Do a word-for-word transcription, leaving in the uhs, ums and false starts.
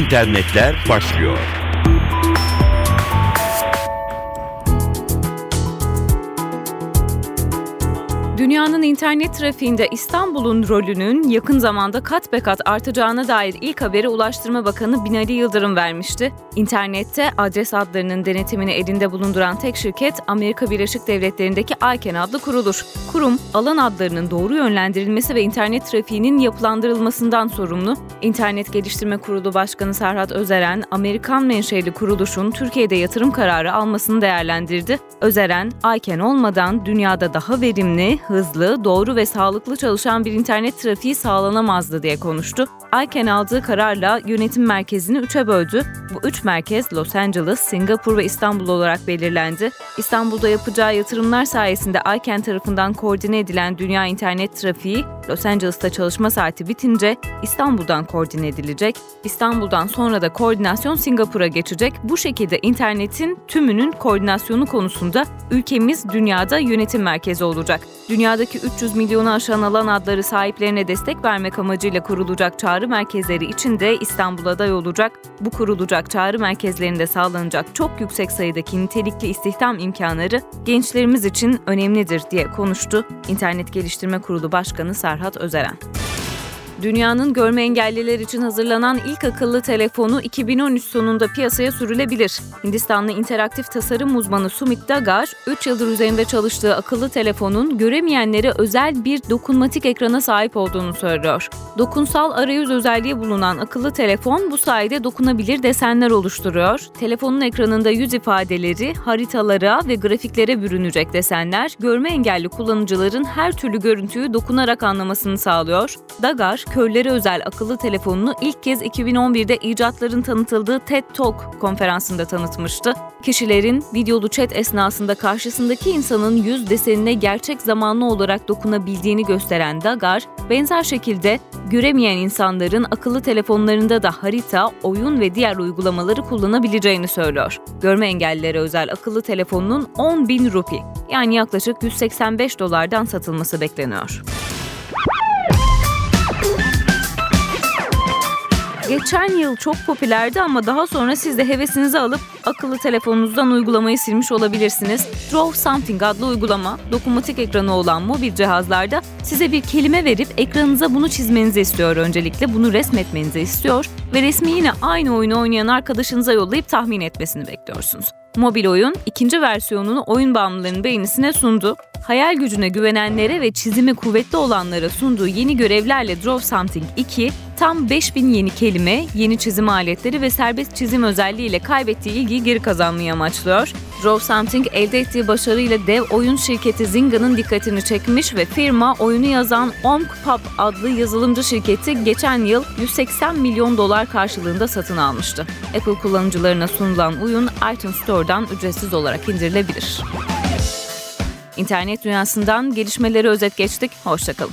İnternetler başlıyor. Dünyanın internet trafiğinde İstanbul'un rolünün yakın zamanda kat be kat artacağına dair ilk haberi Ulaştırma Bakanı Binali Yıldırım vermişti. İnternette adres adlarının denetimini elinde bulunduran tek şirket Amerika Birleşik Devletleri'ndeki ICANN adlı kuruluş. Kurum, alan adlarının doğru yönlendirilmesi ve internet trafiğinin yapılandırılmasından sorumlu. İnternet Geliştirme Kurulu Başkanı Serhat Özeren, Amerikan menşeli kuruluşun Türkiye'de yatırım kararı almasını değerlendirdi. Özeren, ICANN olmadan dünyada daha verimli, hızlı, doğru ve sağlıklı çalışan bir internet trafiği sağlanamazdı diye konuştu. ICANN aldığı kararla yönetim merkezini üçe böldü. Bu üç merkez Los Angeles, Singapur ve İstanbul olarak belirlendi. İstanbul'da yapacağı yatırımlar sayesinde ICANN tarafından koordine edilen dünya internet trafiği, Los Angeles'ta çalışma saati bitince İstanbul'dan koordine edilecek. İstanbul'dan sonra da koordinasyon Singapur'a geçecek. Bu şekilde internetin tümünün koordinasyonu konusunda ülkemiz dünyada yönetim merkezi olacak. Dünyadaki üç yüz milyonu aşan alan adları sahiplerine destek vermek amacıyla kurulacak çağrı merkezleri için de İstanbul aday olacak. Bu kurulacak çağrı merkezlerinde sağlanacak çok yüksek sayıdaki nitelikli istihdam imkanları gençlerimiz için önemlidir diye konuştu İnternet Geliştirme Kurulu Başkanı Serhat Özeren. Dünyanın görme engelliler için hazırlanan ilk akıllı telefonu iki bin on üç sonunda piyasaya sürülebilir. Hindistanlı interaktif tasarım uzmanı Sumit Dagar, üç yıldır üzerinde çalıştığı akıllı telefonun göremeyenlere özel bir dokunmatik ekrana sahip olduğunu söylüyor. Dokunsal arayüz özelliği bulunan akıllı telefon bu sayede dokunabilir desenler oluşturuyor. Telefonun ekranında yüz ifadeleri, haritalara ve grafiklere bürünecek desenler, görme engelli kullanıcıların her türlü görüntüyü dokunarak anlamasını sağlıyor. Dagar, körlere özel akıllı telefonunu ilk kez iki bin on birde icatların tanıtıldığı TED Talk konferansında tanıtmıştı. Kişilerin videolu chat esnasında karşısındaki insanın yüz desenine gerçek zamanlı olarak dokunabildiğini gösteren Dagar, benzer şekilde göremeyen insanların akıllı telefonlarında da harita, oyun ve diğer uygulamaları kullanabileceğini söylüyor. Görme engellilere özel akıllı telefonunun on bin rupi, yani yaklaşık yüz seksen beş dolardan satılması bekleniyor. Geçen yıl çok popülerdi ama daha sonra siz de hevesinizi alıp akıllı telefonunuzdan uygulamayı silmiş olabilirsiniz. Draw Something adlı uygulama, dokunmatik ekranı olan mobil cihazlarda size bir kelime verip ekranınıza bunu çizmenizi istiyor. Öncelikle bunu resmetmenizi istiyor ve resmi yine aynı oyunu oynayan arkadaşınıza yollayıp tahmin etmesini bekliyorsunuz. Mobil oyun ikinci versiyonunu oyun bağımlılarının beğenisine sundu. Hayal gücüne güvenenlere ve çizimi kuvvetli olanlara sunduğu yeni görevlerle Draw Something iki, tam beş bin yeni kelime, yeni çizim aletleri ve serbest çizim özelliğiyle kaybettiği ilgiyi geri kazanmayı amaçlıyor. Draw Something elde ettiği başarıyla dev oyun şirketi Zynga'nın dikkatini çekmiş ve firma oyunu yazan O M G P O P adlı yazılımcı şirketi geçen yıl yüz seksen milyon dolar karşılığında satın almıştı. Apple kullanıcılarına sunulan oyun iTunes Store'dan ücretsiz olarak indirilebilir. İnternet dünyasından gelişmeleri özet geçtik. Hoşça kalın.